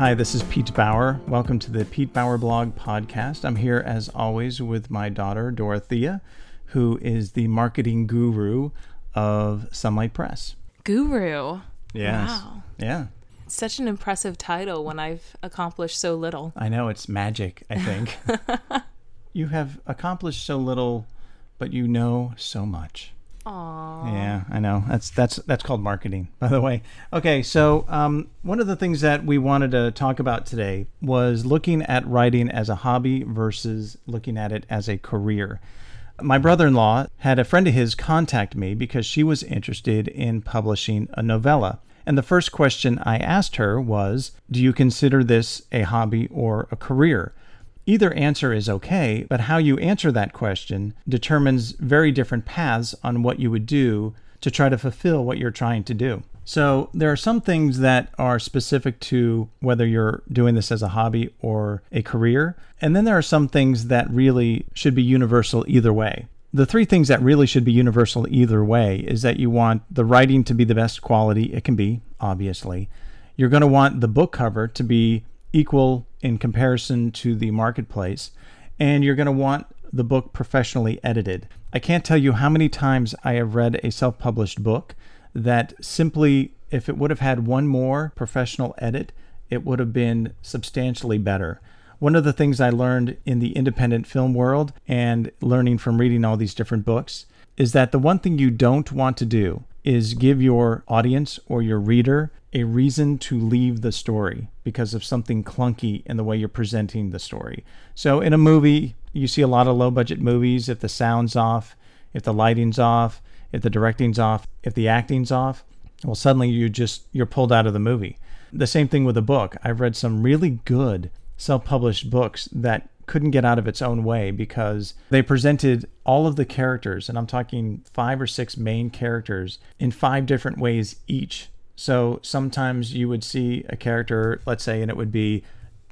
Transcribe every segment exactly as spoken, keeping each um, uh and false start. Hi, this is Pete Bauer. Welcome to the Pete Bauer Blog Podcast. I'm here, as always, with my daughter, Dorothea, who is the marketing guru of Sunlight Press. Guru? Yes. Wow. Yeah. It's such an impressive title when I've accomplished so little. I know. It's magic, I think. You have accomplished so little, but you know so much. Aww. Yeah, I know. That's that's that's called marketing, by the way. Okay, so um, one of the things that we wanted to talk about today was looking at writing as a hobby versus looking at it as a career. My brother-in-law had a friend of his contact me because she was interested in publishing a novella. And the first question I asked her was, do you consider this a hobby or a career? Either answer is okay, but how you answer that question determines very different paths on what you would do to try to fulfill what you're trying to do. So there are some things that are specific to whether you're doing this as a hobby or a career. And then there are some things that really should be universal either way. The three things that really should be universal either way is that you want the writing to be the best quality it can be, obviously. You're going to want the book cover to be equal in comparison to the marketplace, and you're going to want the book professionally edited. I can't tell you how many times I have read a self-published book that simply, if it would have had one more professional edit, it would have been substantially better. One of the things I learned in the independent film world and learning from reading all these different books is that the one thing you don't want to do is give your audience or your reader a reason to leave the story because of something clunky in the way you're presenting the story. So in a movie, you see a lot of low-budget movies. If the sound's off, if the lighting's off, if the directing's off, if the acting's off, well, suddenly you just, you're pulled out of the movie. The same thing with a book. I've read some really good self-published books that couldn't get out of its own way because they presented all of the characters, and I'm talking five or six main characters, in five different ways each. So sometimes you would see a character, let's say, and it would be,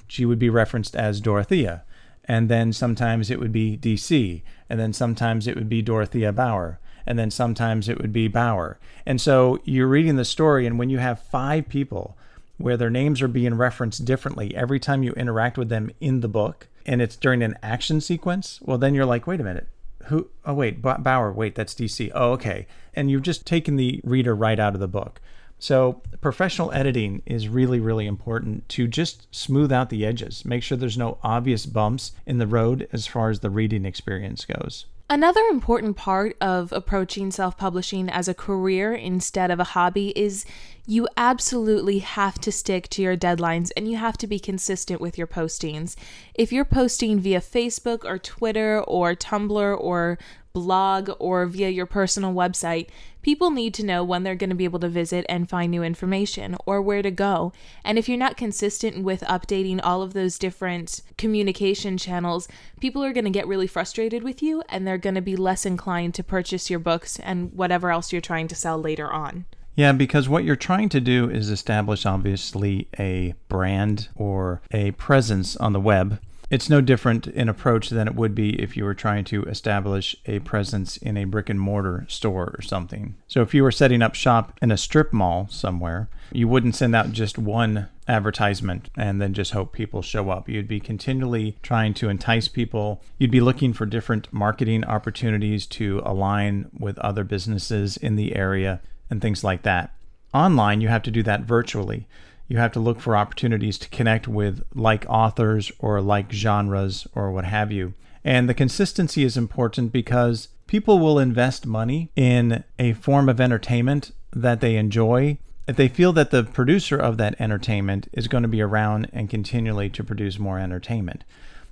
she would be referenced as Dorothea, and then sometimes it would be D C, and then sometimes it would be Dorothea Bauer, and then sometimes it would be Bauer. And so you're reading the story, and when you have five people where their names are being referenced differently every time you interact with them in the book, and it's during an action sequence, well, then you're like, wait a minute, who, oh, wait, B- Bauer, wait, that's D C, oh, okay. And you've just taken the reader right out of the book. So professional editing is really, really important to just smooth out the edges, make sure there's no obvious bumps in the road as far as the reading experience goes. Another important part of approaching self-publishing as a career instead of a hobby is you absolutely have to stick to your deadlines and you have to be consistent with your postings. If you're posting via Facebook or Twitter or Tumblr or blog or via your personal website, people need to know when they're going to be able to visit and find new information or where to go. And if you're not consistent with updating all of those different communication channels, people are going to get really frustrated with you and they're going to be less inclined to purchase your books and whatever else you're trying to sell later on. Yeah, because what you're trying to do is establish, obviously, a brand or a presence on the web. It's no different in approach than it would be if you were trying to establish a presence in a brick and mortar store or something. So if you were setting up shop in a strip mall somewhere, you wouldn't send out just one advertisement and then just hope people show up. You'd be continually trying to entice people. You'd be looking for different marketing opportunities to align with other businesses in the area and things like that. Online, you have to do that virtually. You have to look for opportunities to connect with like authors or like genres or what have you. And the consistency is important because people will invest money in a form of entertainment that they enjoy if they feel that the producer of that entertainment is going to be around and continually to produce more entertainment.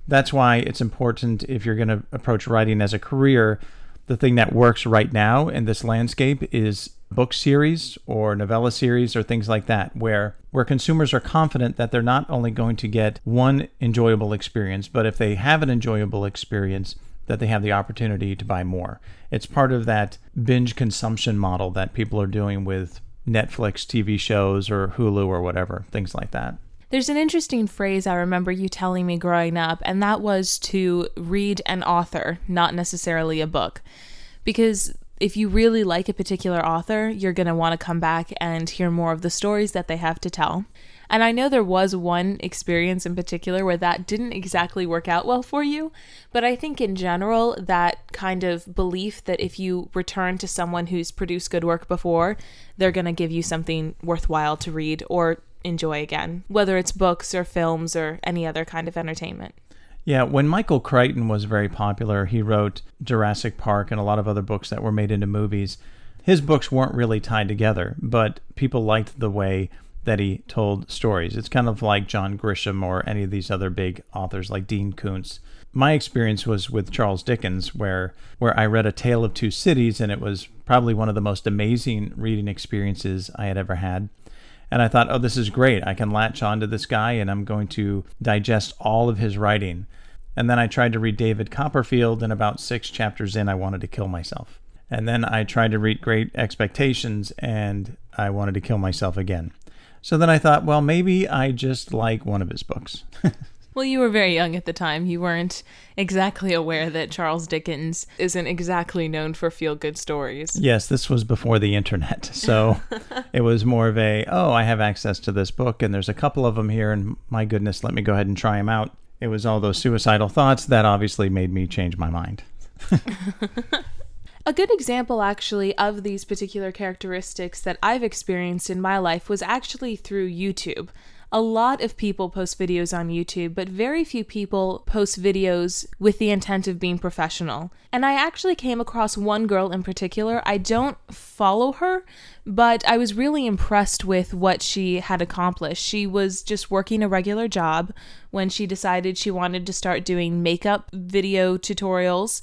That's why it's important if you're going to approach writing as a career, the thing that works right now in this landscape is book series or novella series or things like that, where where consumers are confident that they're not only going to get one enjoyable experience, but if they have an enjoyable experience, that they have the opportunity to buy more. It's part of that binge consumption model that people are doing with Netflix T V shows or Hulu or whatever, things like that. There's an interesting phrase I remember you telling me growing up, and that was to read an author, not necessarily a book, because if you really like a particular author, you're going to want to come back and hear more of the stories that they have to tell. And I know there was one experience in particular where that didn't exactly work out well for you, but I think in general, that kind of belief that if you return to someone who's produced good work before, they're going to give you something worthwhile to read or enjoy again, whether it's books or films or any other kind of entertainment. Yeah, when Michael Crichton was very popular, he wrote Jurassic Park and a lot of other books that were made into movies. His books weren't really tied together, but people liked the way that he told stories. It's kind of like John Grisham or any of these other big authors like Dean Koontz. My experience was with Charles Dickens, where where I read A Tale of Two Cities, and it was probably one of the most amazing reading experiences I had ever had. And I thought, oh, this is great. I can latch on to this guy, and I'm going to digest all of his writing. And then I tried to read David Copperfield, and about six chapters in, I wanted to kill myself. And then I tried to read Great Expectations, and I wanted to kill myself again. So then I thought, well, maybe I just like one of his books. Well, you were very young at the time. You weren't exactly aware that Charles Dickens isn't exactly known for feel-good stories. Yes, this was before the internet. So it was more of a, oh, I have access to this book and there's a couple of them here and my goodness, let me go ahead and try them out. It was all those suicidal thoughts that obviously made me change my mind. A good example, actually, of these particular characteristics that I've experienced in my life was actually through YouTube. A lot of people post videos on YouTube, but very few people post videos with the intent of being professional. And I actually came across one girl in particular. I don't follow her, but I was really impressed with what she had accomplished. She was just working a regular job when she decided she wanted to start doing makeup video tutorials.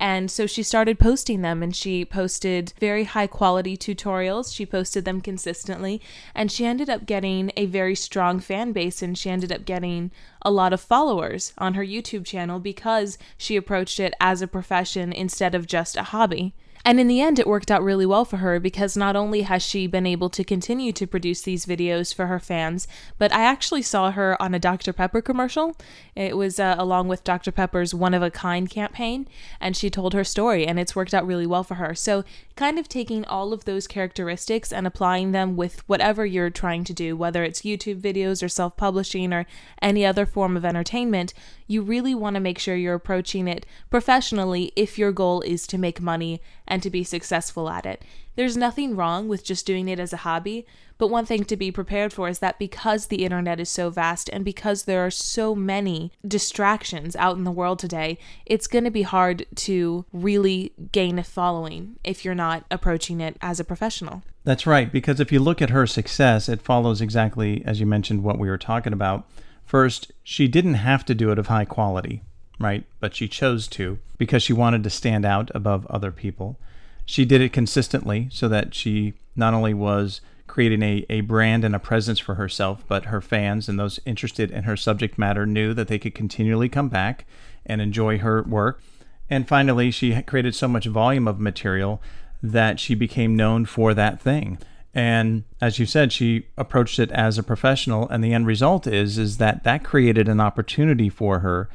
And so she started posting them, and she posted very high quality tutorials. She posted them consistently, and she ended up getting a very strong fan base, and she ended up getting a lot of followers on her YouTube channel because she approached it as a profession instead of just a hobby. And in the end, it worked out really well for her because not only has she been able to continue to produce these videos for her fans, but I actually saw her on a Doctor Pepper commercial. It was uh, along with Doctor Pepper's one-of-a-kind campaign, and she told her story, and it's worked out really well for her. So kind of taking all of those characteristics and applying them with whatever you're trying to do, whether it's YouTube videos or self-publishing or any other form of entertainment, you really want to make sure you're approaching it professionally if your goal is to make money and to be successful at it. There's nothing wrong with just doing it as a hobby, but one thing to be prepared for is that because the internet is so vast and because there are so many distractions out in the world today, it's going to be hard to really gain a following if you're not approaching it as a professional. That's right, because if you look at her success, it follows exactly, as you mentioned, what we were talking about. First, she didn't have to do it of high quality, right? But she chose to because she wanted to stand out above other people. She did it consistently so that she not only was creating a, a brand and a presence for herself, but her fans and those interested in her subject matter knew that they could continually come back and enjoy her work. And finally, she created so much volume of material that she became known for that thing. And as you said, she approached it as a professional, and the end result is is that that created an opportunity for her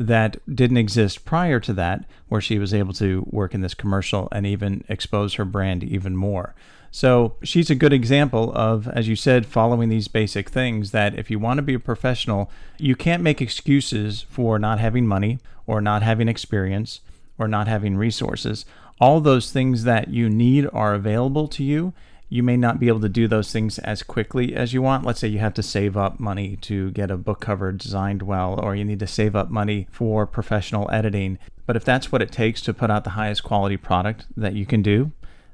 that didn't exist prior to that, where she was able to work in this commercial and even expose her brand even more. So she's a good example of, as you said, following these basic things that if you want to be a professional, you can't make excuses for not having money or not having experience or not having resources. All those things that you need are available to you. You may not be able to do those things as quickly as you want. Let's say you have to save up money to get a book cover designed well, or you need to save up money for professional editing. But if that's what it takes to put out the highest quality product that you can do,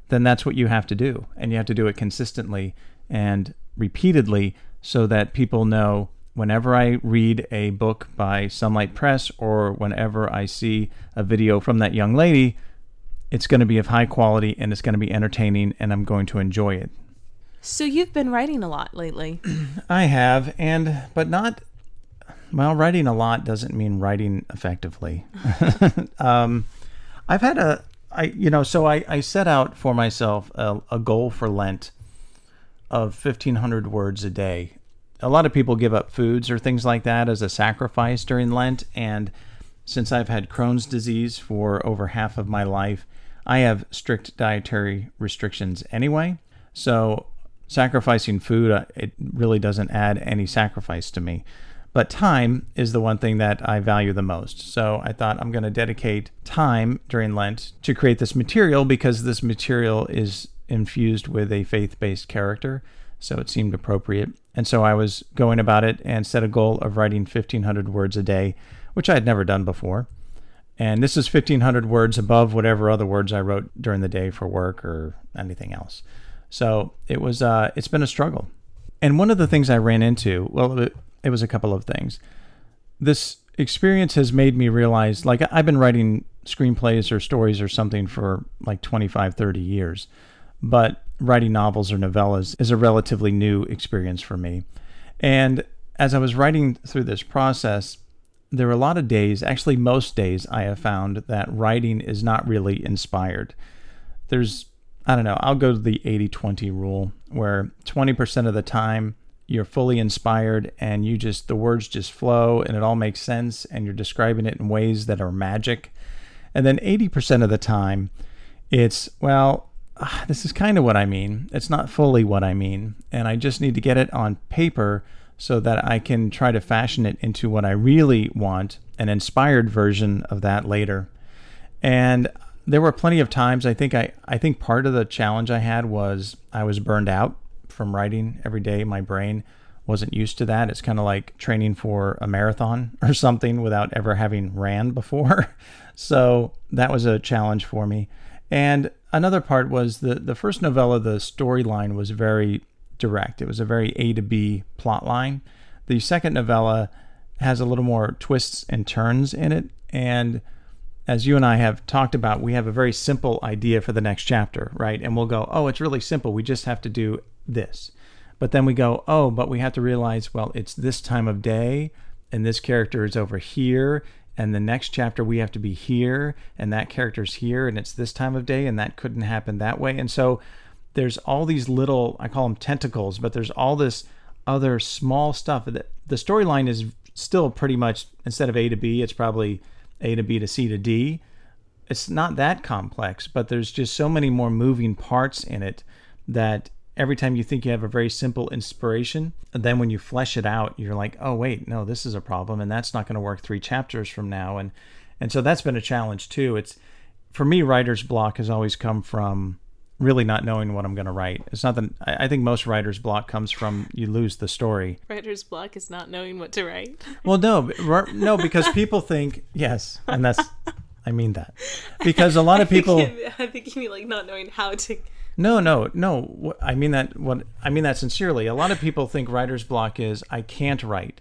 then that's what you have to do. And you have to do it consistently and repeatedly so that people know whenever I read a book by Sunlight Press or whenever I see a video from that young lady, it's going to be of high quality and it's going to be entertaining and I'm going to enjoy it. So you've been writing a lot lately. I have, and but not, well, writing a lot doesn't mean writing effectively. um, I've had a, I you know, so I, I set out for myself a, a goal for Lent of fifteen hundred words a day. A lot of people give up foods or things like that as a sacrifice during Lent, and since I've had Crohn's disease for over half of my life, I have strict dietary restrictions anyway, so sacrificing food, it really doesn't add any sacrifice to me. But time is the one thing that I value the most. So I thought I'm going to dedicate time during Lent to create this material, because this material is infused with a faith-based character. So it seemed appropriate. And so I was going about it and set a goal of writing fifteen hundred words a day, which I had never done before. And this is fifteen hundred words above whatever other words I wrote during the day for work or anything else. So it was, uh, it's been a struggle. And one of the things I ran into, well, it, it was a couple of things. This experience has made me realize, like, I've been writing screenplays or stories or something for like twenty-five, thirty years, but writing novels or novellas is a relatively new experience for me. And as I was writing through this process, there were a lot of days, actually most days, I have found that writing is not really inspired. There's, I don't know, I'll go to the eighty-twenty rule, where twenty percent of the time you're fully inspired and you just, the words just flow and it all makes sense and you're describing it in ways that are magic. And then eighty percent of the time it's, well, uh, this is kind of what I mean. It's not fully what I mean. And I just need to get it on paper so that I can try to fashion it into what I really want, an inspired version of that later. And there were plenty of times, I think I, I think part of the challenge I had was I was burned out from writing every day. My brain wasn't used to that. It's kind of like training for a marathon or something without ever having ran before. So that was a challenge for me. And another part was the, the first novella, the storyline was very direct. It was a very A to B plot line. The second novella has a little more twists and turns in it. And as you and I have talked about, we have a very simple idea for the next chapter, right? And we'll go, oh, it's really simple. We just have to do this. But then we go, oh, but we have to realize, well, it's this time of day and this character is over here. And the next chapter we have to be here and that character's here and it's this time of day and that couldn't happen that way. And so there's all these little, I call them tentacles, but there's all this other small stuff. The storyline is still pretty much, instead of A to B, it's probably A to B to C to D. It's not that complex, but there's just so many more moving parts in it that every time you think you have a very simple inspiration, and then when you flesh it out, you're like, oh, wait, no, this is a problem, and that's not going to work three chapters from now. And and so that's been a challenge too. It's, for me, writer's block has always come from really not knowing what I'm going to write. It's not that, I think most writer's block comes from you lose the story. Writer's block is not knowing what to write. Well, no, no, because people think, yes, and that's, I mean that. Because a lot of people. I think, I think you mean like not knowing how to. No, no, no. I mean that, what, I mean that sincerely. A lot of people think writer's block is I can't write.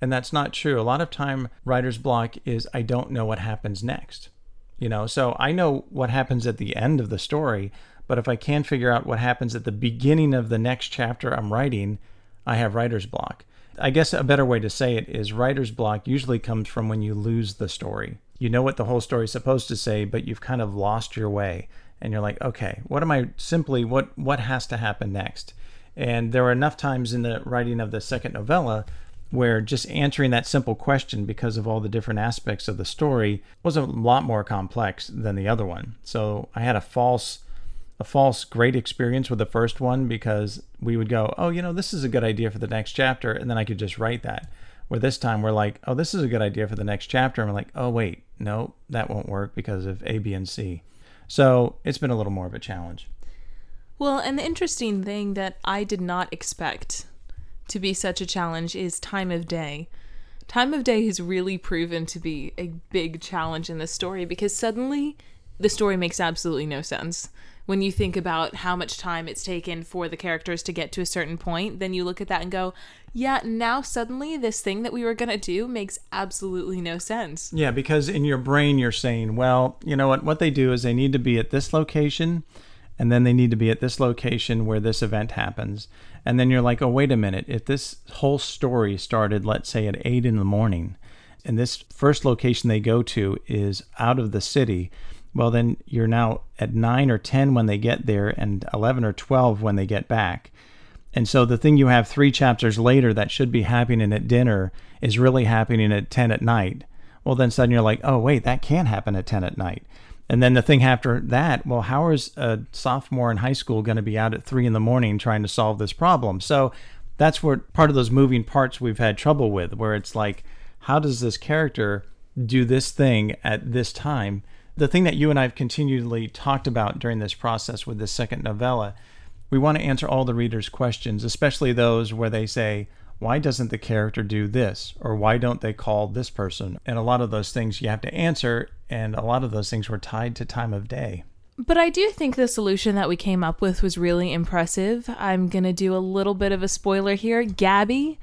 And that's not true. A lot of time writer's block is I don't know what happens next. You know, so I know what happens at the end of the story, but if I can figure out what happens at the beginning of the next chapter I'm writing, I have writer's block. I guess a better way to say it is writer's block usually comes from when you lose the story. You know what the whole story is supposed to say, but you've kind of lost your way. And you're like, okay, what am I simply, what, what has to happen next? And there were enough times in the writing of the second novella where just answering that simple question, because of all the different aspects of the story, was a lot more complex than the other one. So I had a false, a false great experience with the first one, because we would go, oh, you know, this is a good idea for the next chapter, and then I could just write that. Where this time we're like, oh, this is a good idea for the next chapter, and we're like, oh, wait, no, that won't work because of A, B, and C. So it's been a little more of a challenge. Well, and the interesting thing that I did not expect to be such a challenge is time of day. Time of day has really proven to be a big challenge in this story, because suddenly the story makes absolutely no sense. When you think about how much time it's taken for the characters to get to a certain point, then you look at that and go, yeah, now suddenly this thing that we were going to do makes absolutely no sense. Yeah, because in your brain you're saying, well, you know what, what they do is they need to be at this location, and then they need to be at this location where this event happens. And then you're like, oh, wait a minute. If this whole story started, let's say, at eight in the morning, and this first location they go to is out of the city, well, then you're now at nine or ten when they get there and eleven or twelve when they get back. And so the thing you have three chapters later that should be happening at dinner is really happening at ten at night. Well, then suddenly you're like, oh, wait, that can't happen at ten at night. And then the thing after that, well, how is a sophomore in high school going to be out at three in the morning trying to solve this problem? So that's where part of those moving parts we've had trouble with, where it's like, how does this character do this thing at this time? The thing that you and I have continually talked about during this process with this second novella, we want to answer all the readers' questions, especially those where they say, why doesn't the character do this? Or why don't they call this person? And a lot of those things you have to answer, and a lot of those things were tied to time of day. But I do think the solution that we came up with was really impressive. I'm going to do a little bit of a spoiler here. Gabby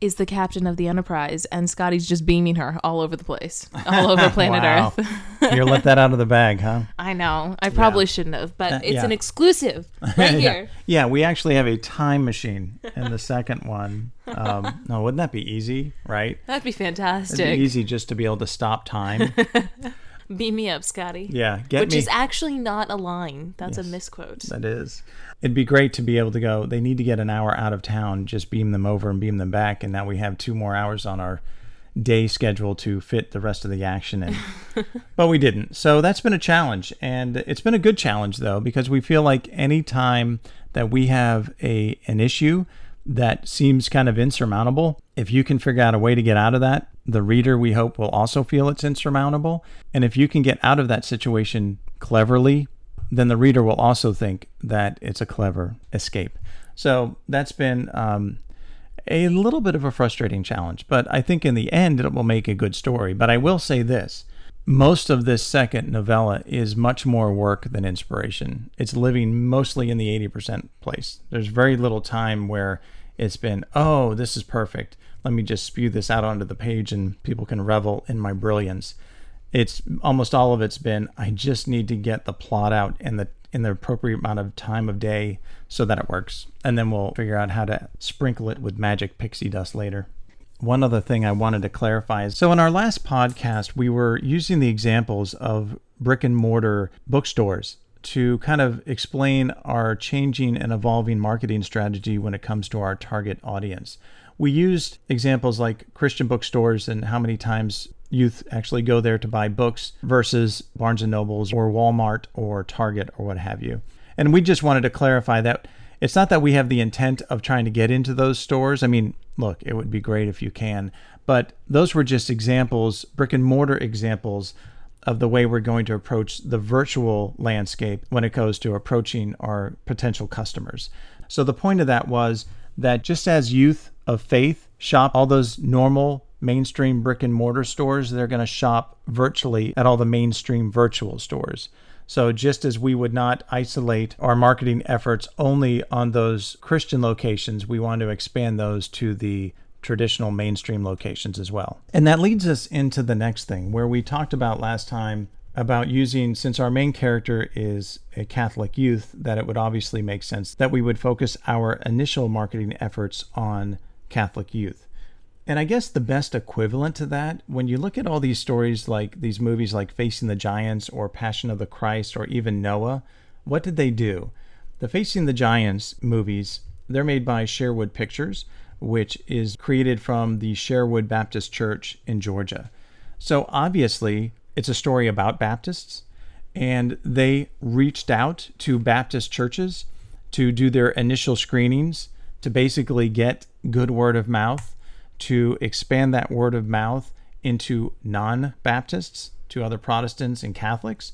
is the captain of the Enterprise, and Scotty's just beaming her all over the place, all over planet wow. Earth. You let that out of the bag, huh? I know. I probably yeah. shouldn't have, but uh, it's yeah. an exclusive right here. Yeah. yeah, we actually have a time machine in the second one. Um, no, wouldn't that be easy, right? That'd be fantastic. It'd be easy just to be able to stop time. Beam me up, Scotty. Yeah, get Which me. Which is actually not a line. That's yes, a misquote. That is. It'd be great to be able to go, they need to get an hour out of town, just beam them over and beam them back, and now we have two more hours on our day schedule to fit the rest of the action in. But we didn't. So that's been a challenge, and it's been a good challenge, though, because we feel like any time that we have a an issue that seems kind of insurmountable, if you can figure out a way to get out of that, the reader, we hope, will also feel it's insurmountable. And if you can get out of that situation cleverly, then the reader will also think that it's a clever escape. So that's been um, a little bit of a frustrating challenge, but I think in the end it will make a good story. But I will say this, most of this second novella is much more work than inspiration. It's living mostly in the eighty percent place. There's very little time where it's been, oh, this is perfect. Let me just spew this out onto the page and people can revel in my brilliance. It's almost all of it's been, I just need to get the plot out in the in the appropriate amount of time of day so that it works. And then we'll figure out how to sprinkle it with magic pixie dust later. One other thing I wanted to clarify is, so in our last podcast, we were using the examples of brick and mortar bookstores to kind of explain our changing and evolving marketing strategy when it comes to our target audience. We used examples like Christian bookstores and how many times youth actually go there to buy books versus Barnes and Noble's or Walmart or Target or what have you. And we just wanted to clarify that it's not that we have the intent of trying to get into those stores. I mean, look, it would be great if you can, but those were just examples, brick and mortar examples of the way we're going to approach the virtual landscape when it goes to approaching our potential customers. So the point of that was that just as youth of faith shop all those normal mainstream brick and mortar stores, they're going to shop virtually at all the mainstream virtual stores. So just as we would not isolate our marketing efforts only on those Christian locations, we want to expand those to the traditional mainstream locations as well. And that leads us into the next thing, where we talked about last time about using, since our main character is a Catholic youth, that it would obviously make sense that we would focus our initial marketing efforts on Catholic youth. And I guess the best equivalent to that, when you look at all these stories, like these movies like Facing the Giants or Passion of the Christ or even Noah, what did they do? The Facing the Giants movies, they're made by Sherwood Pictures, which is created from the Sherwood Baptist Church in Georgia. So obviously, it's a story about Baptists, and they reached out to Baptist churches to do their initial screenings to basically get good word of mouth, to expand that word of mouth into non-Baptists, to other Protestants and Catholics.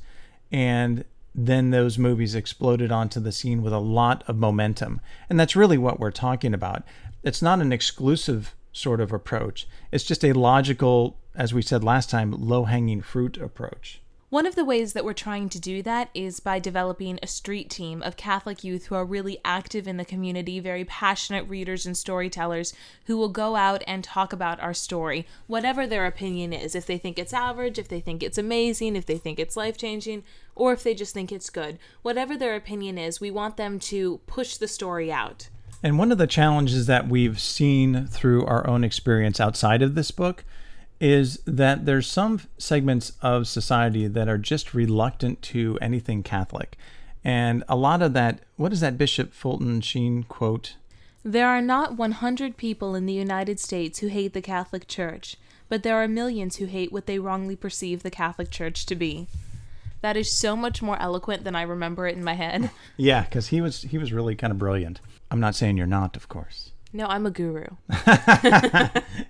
And then those movies exploded onto the scene with a lot of momentum. And that's really what we're talking about. It's not an exclusive sort of approach. It's just a logical, as we said last time, low-hanging fruit approach. One of the ways that we're trying to do that is by developing a street team of Catholic youth who are really active in the community, very passionate readers and storytellers who will go out and talk about our story, whatever their opinion is. If they think it's average, if they think it's amazing, if they think it's life-changing, or if they just think it's good. Whatever their opinion is, we want them to push the story out. And one of the challenges that we've seen through our own experience outside of this book is that there's some segments of society that are just reluctant to anything Catholic. And a lot of that, what is that Bishop Fulton Sheen quote? There are not one hundred people in the United States who hate the Catholic Church, but there are millions who hate what they wrongly perceive the Catholic Church to be. That is so much more eloquent than I remember it in my head. Yeah, because he was he was really kind of brilliant. I'm not saying you're not, of course. No, I'm a guru.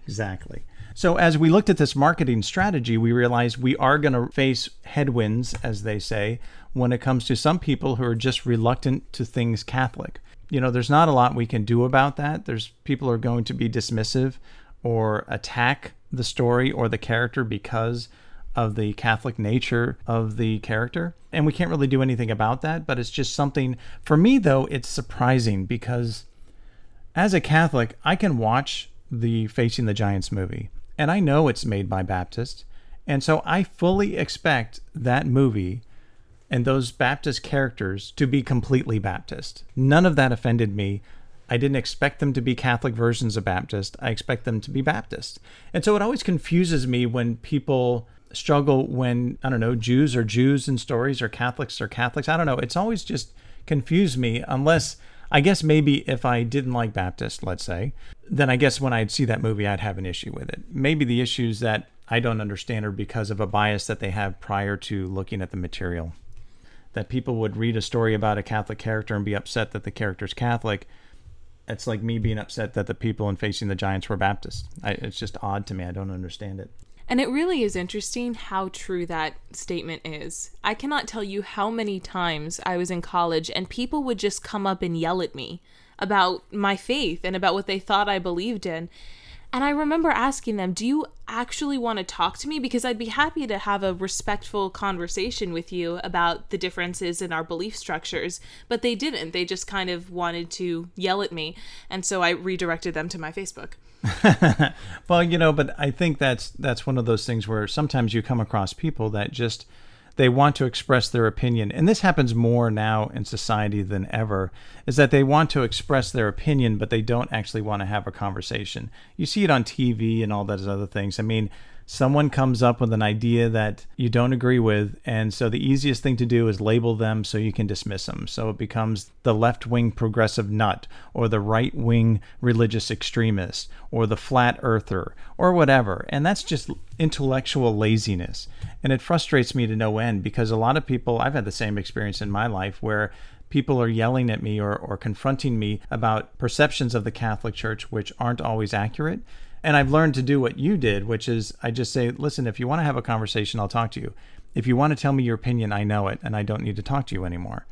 Exactly. So as we looked at this marketing strategy, we realized we are going to face headwinds, as they say, when it comes to some people who are just reluctant to things Catholic. You know, there's not a lot we can do about that. There's people are going to be dismissive or attack the story or the character because of the Catholic nature of the character. And we can't really do anything about that, but it's just something. For me, though, it's surprising because as a Catholic, I can watch the Facing the Giants movie, and I know it's made by Baptists. And so I fully expect that movie and those Baptist characters to be completely Baptist. None of that offended me. I didn't expect them to be Catholic versions of Baptist. I expect them to be Baptist. And so it always confuses me when people struggle when, I don't know, Jews are Jews in stories or Catholics are Catholics. I don't know. It's always just confused me unless, I guess maybe if I didn't like Baptist, let's say, then I guess when I'd see that movie, I'd have an issue with it. Maybe the issues that I don't understand are because of a bias that they have prior to looking at the material. That people would read a story about a Catholic character and be upset that the character's Catholic. It's like me being upset that the people in Facing the Giants were Baptist. I, it's just odd to me. I don't understand it. And it really is interesting how true that statement is. I cannot tell you how many times I was in college and people would just come up and yell at me about my faith and about what they thought I believed in. And I remember asking them, do you actually want to talk to me? Because I'd be happy to have a respectful conversation with you about the differences in our belief structures. But they didn't. They just kind of wanted to yell at me. And so I redirected them to my Facebook. Well, you know, but I think that's that's one of those things where sometimes you come across people that just, they want to express their opinion. And this happens more now in society than ever, is that they want to express their opinion, but they don't actually want to have a conversation. You see it on T V and all those other things. I mean, someone comes up with an idea that you don't agree with, and so the easiest thing to do is label them so you can dismiss them. So it becomes the left-wing progressive nut, or the right-wing religious extremist, or the flat earther, or whatever. And that's just intellectual laziness. And it frustrates me to no end because a lot of people, I've had the same experience in my life where people are yelling at me or, or confronting me about perceptions of the Catholic Church which aren't always accurate. And I've learned to do what you did, which is I just say, listen, if you want to have a conversation, I'll talk to you. If you want to tell me your opinion, I know it, and I don't need to talk to you anymore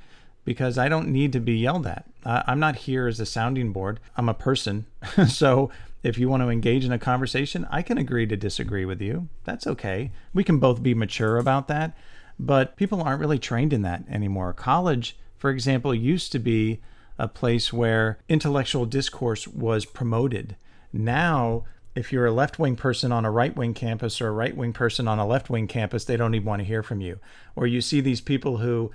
because I don't need to be yelled at. Uh, I'm not here as a sounding board. I'm a person. So if you want to engage in a conversation, I can agree to disagree with you. That's okay. We can both be mature about that. But people aren't really trained in that anymore. College, for example, used to be a place where intellectual discourse was promoted. Now, if you're a left-wing person on a right-wing campus or a right-wing person on a left-wing campus, they don't even want to hear from you. Or you see these people who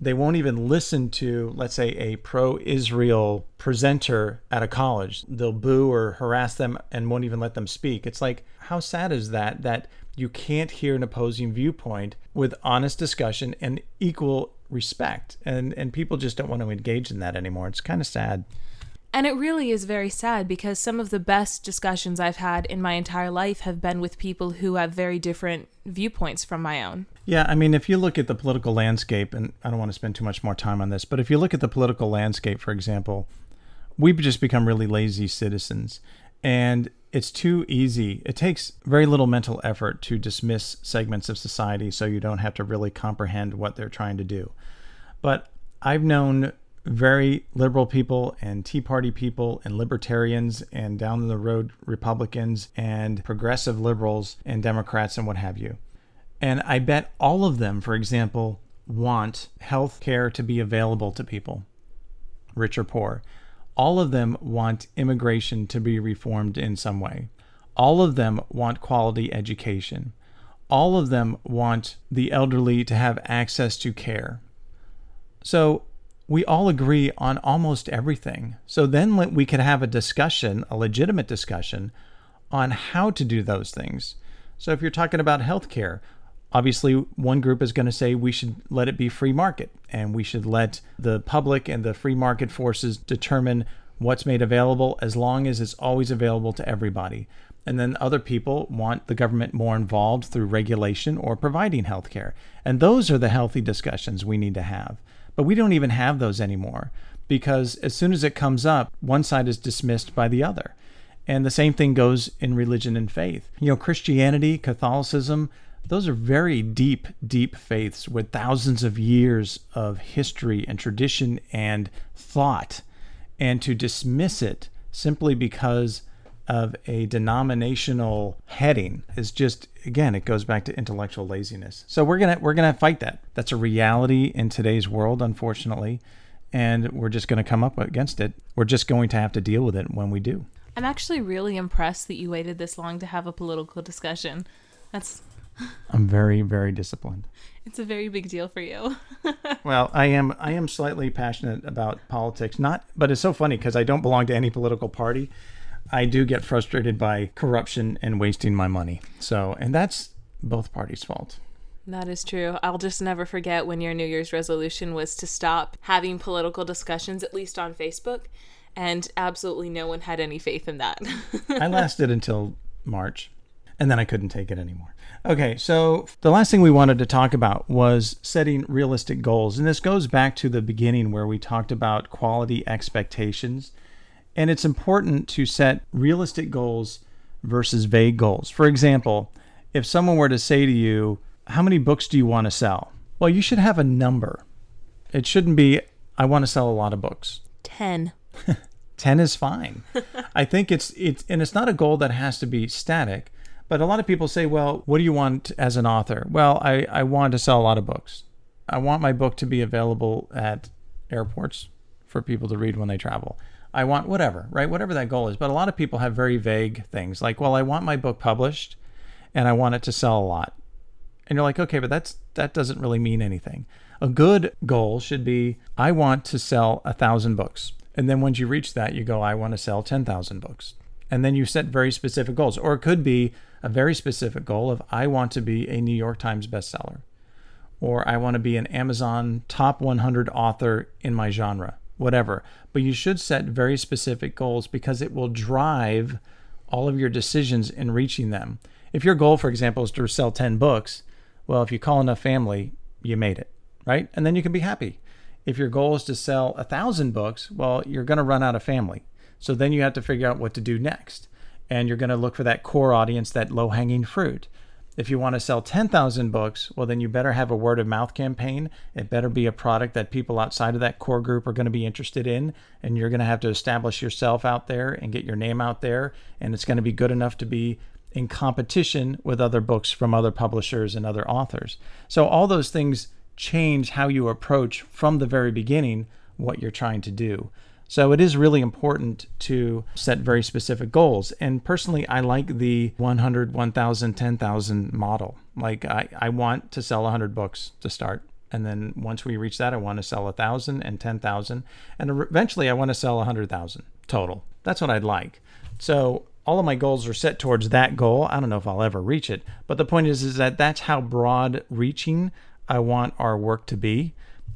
they won't even listen to, let's say, a pro-Israel presenter at a college. They'll boo or harass them and won't even let them speak. It's like, how sad is that, that you can't hear an opposing viewpoint with honest discussion and equal respect? And, and people just don't want to engage in that anymore. It's kind of sad. And it really is very sad because some of the best discussions I've had in my entire life have been with people who have very different viewpoints from my own. Yeah, I mean, if you look at the political landscape, and I don't want to spend too much more time on this, but if you look at the political landscape, for example, we've just become really lazy citizens. And it's too easy. It takes very little mental effort to dismiss segments of society so you don't have to really comprehend what they're trying to do. But I've known very liberal people and Tea Party people and libertarians and down the road Republicans and progressive liberals and Democrats and what have you. And I bet all of them, for example, want health care to be available to people, rich or poor. All of them want immigration to be reformed in some way. All of them want quality education. All of them want the elderly to have access to care. So we all agree on almost everything. So then we could have a discussion, a legitimate discussion, on how to do those things. So if you're talking about healthcare, obviously one group is going to say we should let it be free market, and we should let the public and the free market forces determine what's made available as long as it's always available to everybody. And then other people want the government more involved through regulation or providing health care. And those are the healthy discussions we need to have. But we don't even have those anymore, because as soon as it comes up, one side is dismissed by the other. And the same thing goes in religion and faith. You know, Christianity, Catholicism, those are very deep, deep faiths with thousands of years of history and tradition and thought. And to dismiss it simply because of a denominational heading is just, again, it goes back to intellectual laziness. So we're gonna we're gonna fight that. That's a reality in today's world, unfortunately, and we're just gonna come up against it. We're just going to have to deal with it when we do. I'm actually really impressed that you waited this long to have a political discussion. That's I'm very, very disciplined. It's a very big deal for you. Well, I am I am slightly passionate about politics, not but it's so funny because I don't belong to any political party. I do get frustrated by corruption and wasting my money. So, and that's both parties' fault. That is true. I'll just never forget when your New Year's resolution was to stop having political discussions, at least on Facebook, and absolutely no one had any faith in that. I lasted until March, and then I couldn't take it anymore. Okay, so the last thing we wanted to talk about was setting realistic goals. And this goes back to the beginning where we talked about quality expectations. And it's important to set realistic goals versus vague goals. For example, if someone were to say to you, how many books do you want to sell? Well, you should have a number. It shouldn't be, I want to sell a lot of books. ten. ten is fine. I think it's, it's, and it's not a goal that has to be static, but a lot of people say, well, what do you want as an author? Well, I, I want to sell a lot of books. I want my book to be available at airports for people to read when they travel. I want whatever, right? Whatever that goal is. But a lot of people have very vague things like, well, I want my book published and I want it to sell a lot. And you're like, okay, but that's that doesn't really mean anything. A good goal should be, I want to sell a thousand books. And then once you reach that, you go, I want to sell ten thousand books. And then you set very specific goals. Or it could be a very specific goal of, I want to be a New York Times bestseller. Or I want to be an Amazon top one hundred author in my genre. Whatever. But you should set very specific goals because it will drive all of your decisions in reaching them. If your goal, for example, is to sell ten books, well, if you call enough family, you made it, right? And then you can be happy. If your goal is to sell one thousand books, well, you're going to run out of family. So then you have to figure out what to do next. And you're going to look for that core audience, that low-hanging fruit. If you want to sell ten thousand books, well, then you better have a word of mouth campaign. It better be a product that people outside of that core group are going to be interested in. And you're going to have to establish yourself out there and get your name out there. And it's going to be good enough to be in competition with other books from other publishers and other authors. So all those things change how you approach from the very beginning what you're trying to do. So it is really important to set very specific goals. And personally, I like the one hundred, one thousand, ten thousand model. Like I, I want to sell one hundred books to start. And then once we reach that, I want to sell one thousand and ten thousand. And eventually I want to sell one hundred thousand total. That's what I'd like. So all of my goals are set towards that goal. I don't know if I'll ever reach it. But the point is, is that that's how broad reaching I want our work to be.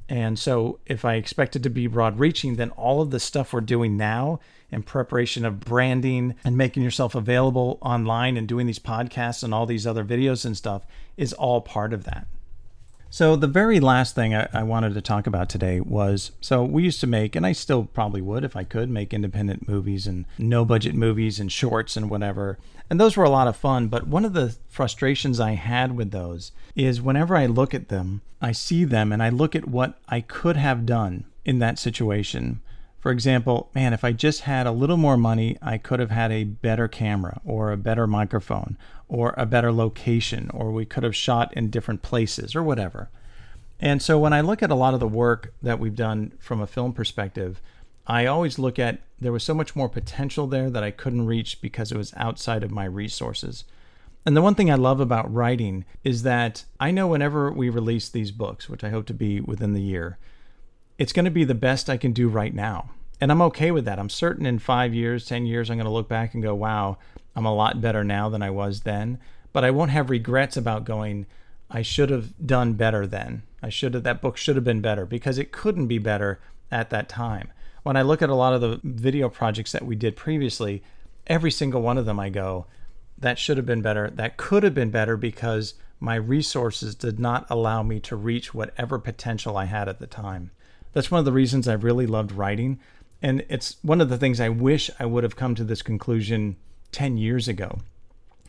And so if I expect it to be broad reaching, then all of the stuff we're doing now in preparation of branding and making yourself available online and doing these podcasts and all these other videos and stuff is all part of that. So the very last thing I, I wanted to talk about today was, so we used to make, and I still probably would if I could, make independent movies and no budget movies and shorts and whatever. And those were a lot of fun. But one of the frustrations I had with those is whenever I look at them, I see them and I look at what I could have done in that situation. For example, man, if I just had a little more money, I could have had a better camera or a better microphone or a better location, or we could have shot in different places or whatever. And so when I look at a lot of the work that we've done from a film perspective, I always look at, there was so much more potential there that I couldn't reach because it was outside of my resources. And the one thing I love about writing is that I know whenever we release these books, which I hope to be within the year, it's going to be the best I can do right now. And I'm okay with that. I'm certain in five years, ten years, I'm going to look back and go, wow, I'm a lot better now than I was then. But I won't have regrets about going, I should have done better then. I should have, that book should have been better, because it couldn't be better at that time. When I look at a lot of the video projects that we did previously, every single one of them I go, that should have been better, that could have been better, because my resources did not allow me to reach whatever potential I had at the time. That's one of the reasons I really loved writing. And it's one of the things I wish I would have come to this conclusion ten years ago,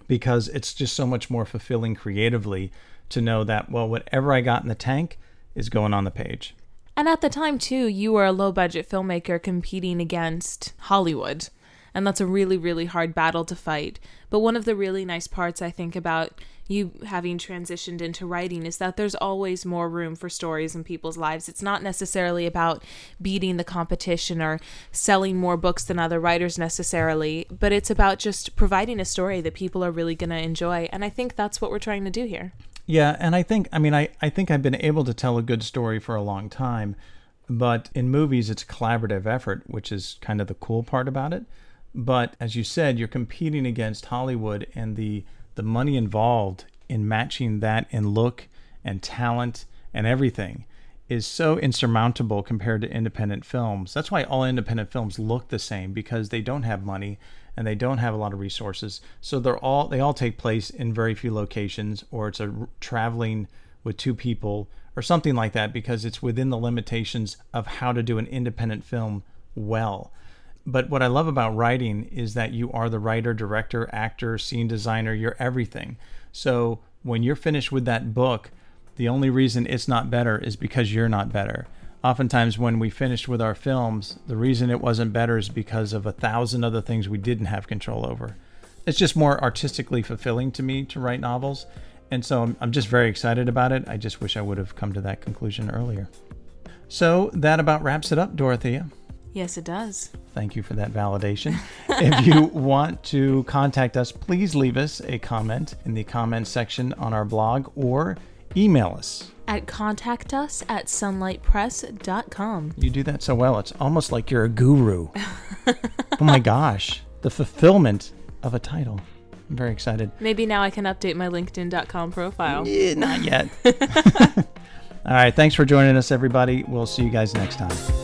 because it's just so much more fulfilling creatively to know that, well, whatever I got in the tank is going on the page. And at the time, too, you were a low-budget filmmaker competing against Hollywood. And that's a really, really hard battle to fight. But one of the really nice parts, I think, about you having transitioned into writing is that there's always more room for stories in people's lives. It's not necessarily about beating the competition or selling more books than other writers necessarily, but it's about just providing a story that people are really going to enjoy. And I think that's what we're trying to do here. Yeah, and I think, I mean, I, I think I've been able to tell a good story for a long time, but in movies, it's a collaborative effort, which is kind of the cool part about it. But as you said, you're competing against Hollywood, and the the money involved in matching that in look and talent and everything is so insurmountable compared to independent films. That's why all independent films look the same, because they don't have money and they don't have a lot of resources. So they're all they all take place in very few locations, or it's a traveling with two people or something like that, because it's within the limitations of how to do an independent film well. But what I love about writing is that you are the writer, director, actor, scene designer, you're everything. So when you're finished with that book, the only reason it's not better is because you're not better. Oftentimes when we finished with our films, the reason it wasn't better is because of a thousand other things we didn't have control over. It's just more artistically fulfilling to me to write novels. And so I'm, I'm just very excited about it. I just wish I would have come to that conclusion earlier. So that about wraps it up, Dorothea. Yes, it does. Thank you for that validation. If you want to contact us, please leave us a comment in the comments section on our blog, or email us at contactus at sunlightpress.com. You do that so well. It's almost like you're a guru. Oh my gosh. The fulfillment of a title. I'm very excited. Maybe now I can update my linkedin dot com profile. Yeah, not yet. All right. Thanks for joining us, everybody. We'll see you guys next time.